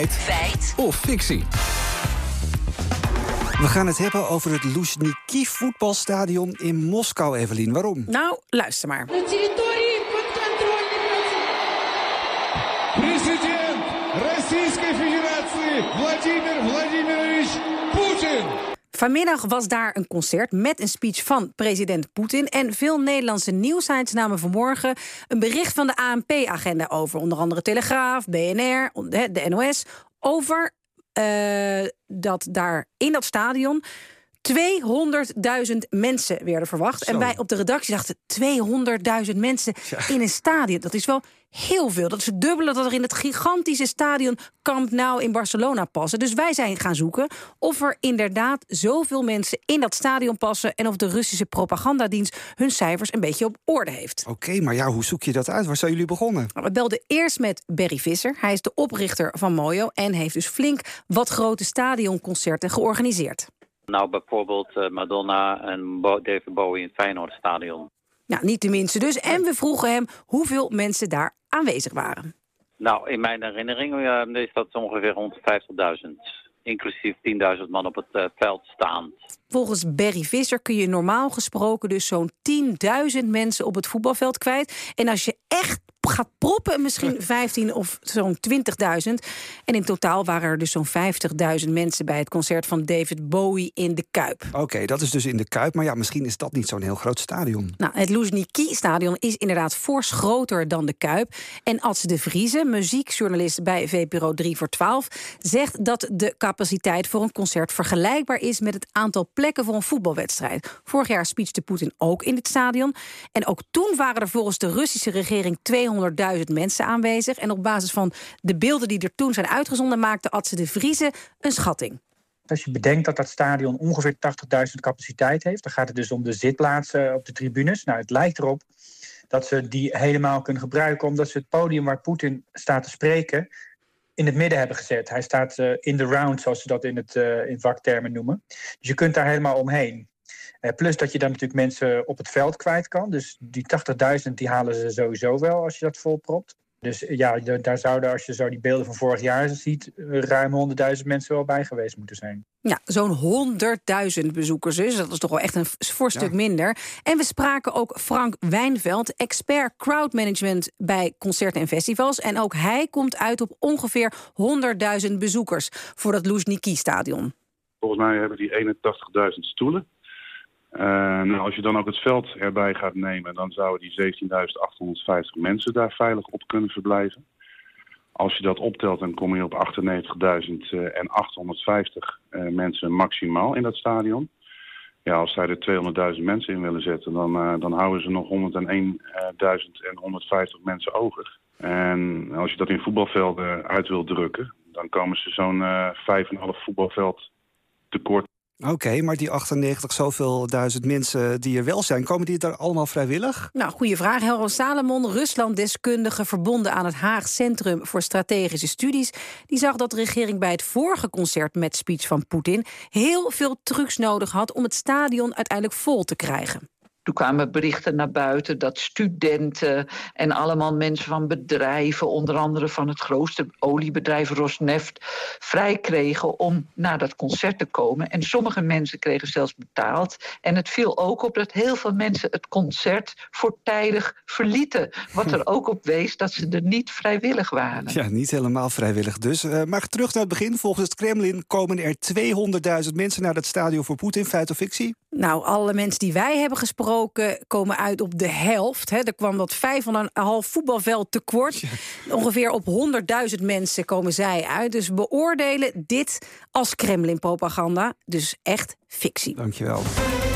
Feit of fictie. We gaan het hebben over het Loezjniki voetbalstadion in Moskou, Evelien. Waarom? Nou, luister maar. President Russische Federatie Vladimir Vladimirovich Putin. Vanmiddag was daar een concert met een speech van president Poetin. En veel Nederlandse nieuwsites namen vanmorgen een bericht van de ANP-agenda over. Onder andere Telegraaf, BNR, de NOS. Over dat daar in dat stadion 200.000 mensen werden verwacht. Zo. En wij op de redactie dachten, 200.000 mensen in een stadion. Dat is wel heel veel. Dat is het dubbele dat er in het gigantische stadion Camp Nou in Barcelona passen. Dus wij zijn gaan zoeken of er inderdaad zoveel mensen in dat stadion passen en of de Russische propagandadienst hun cijfers een beetje op orde heeft. Oké, maar ja, hoe zoek je dat uit? Waar zijn jullie begonnen? We belden eerst met Barry Visser. Hij is de oprichter van Mojo en heeft dus flink wat grote stadionconcerten georganiseerd. Nou, bijvoorbeeld Madonna en David Bowie in het Feyenoordstadion. Nou, niet de minste dus. En we vroegen hem hoeveel mensen daar aanwezig waren. Nou, in mijn herinnering is dat ongeveer 150.000. Inclusief 10.000 man op het veld staan. Volgens Barry Visser kun je normaal gesproken dus zo'n 10.000 mensen op het voetbalveld kwijt. En als je echt gaat proppen, misschien 15 of zo'n 20.000. En in totaal waren er dus zo'n 50.000 mensen bij het concert van David Bowie in de Kuip. Oké, dat is dus in de Kuip, maar ja, misschien is dat niet zo'n heel groot stadion. Nou, het Loezjniki-stadion is inderdaad fors groter dan de Kuip. En Atze de Vrieze, muziekjournalist bij VPRO 3 voor 12... zegt dat de capaciteit voor een concert vergelijkbaar is met het aantal plekken voor een voetbalwedstrijd. Vorig jaar speechte Poetin ook in dit stadion. En ook toen waren er volgens de Russische regering 200.000 mensen aanwezig. En op basis van de beelden die er toen zijn uitgezonden maakte Atze de Vrieze een schatting. Als je bedenkt dat dat stadion ongeveer 80.000 capaciteit heeft, dan gaat het dus om de zitplaatsen op de tribunes. Nou, het lijkt erop dat ze die helemaal kunnen gebruiken, omdat ze het podium waar Poetin staat te spreken in het midden hebben gezet. Hij staat in the round, zoals ze dat in vaktermen noemen. Dus je kunt daar helemaal omheen. Plus dat je dan natuurlijk mensen op het veld kwijt kan. Dus die 80.000 die halen ze sowieso wel als je dat volpropt. Dus ja, daar zouden, als je zo die beelden van vorig jaar ziet, ruim 100.000 mensen wel bij geweest moeten zijn. Ja, zo'n 100.000 bezoekers dus. Dat is toch wel echt een voorstuk minder. En we spraken ook Frank Wijnveld, expert crowdmanagement bij concerten en festivals. En ook hij komt uit op ongeveer 100.000 bezoekers voor dat Loezjniki-stadion. Volgens mij hebben die 81.000 stoelen. Nou, als je dan ook het veld erbij gaat nemen, dan zouden die 17.850 mensen daar veilig op kunnen verblijven. Als je dat optelt, dan kom je op 98.850 mensen maximaal in dat stadion. Ja, als zij er 200.000 mensen in willen zetten, dan houden ze nog 101.150 mensen over. En als je dat in voetbalvelden uit wil drukken, dan komen ze zo'n 5,5 voetbalveld tekort. Oké, maar die 98 zoveel duizend mensen die er wel zijn, komen die daar allemaal vrijwillig? Nou, goede vraag. Helron Salomon, Ruslanddeskundige verbonden aan het Haag Centrum voor Strategische Studies, die zag dat de regering bij het vorige concert met speech van Poetin heel veel trucs nodig had om het stadion uiteindelijk vol te krijgen. Toen kwamen berichten naar buiten dat studenten en allemaal mensen van bedrijven, onder andere van het grootste oliebedrijf Rosneft, vrij kregen om naar dat concert te komen. En sommige mensen kregen zelfs betaald. En het viel ook op dat heel veel mensen het concert voortijdig verlieten. Wat er ook op wees dat ze er niet vrijwillig waren. Ja, niet helemaal vrijwillig dus. Maar terug naar het begin. Volgens het Kremlin komen er 200.000 mensen naar dat stadion voor Poetin. Feit of fictie? Nou, alle mensen die wij hebben gesproken komen uit op de helft. Er kwam dat 5,5 voetbalveld tekort. Ja. Ongeveer op 100.000 mensen komen zij uit. Dus beoordelen dit als Kremlin-propaganda. Dus echt fictie. Dankjewel.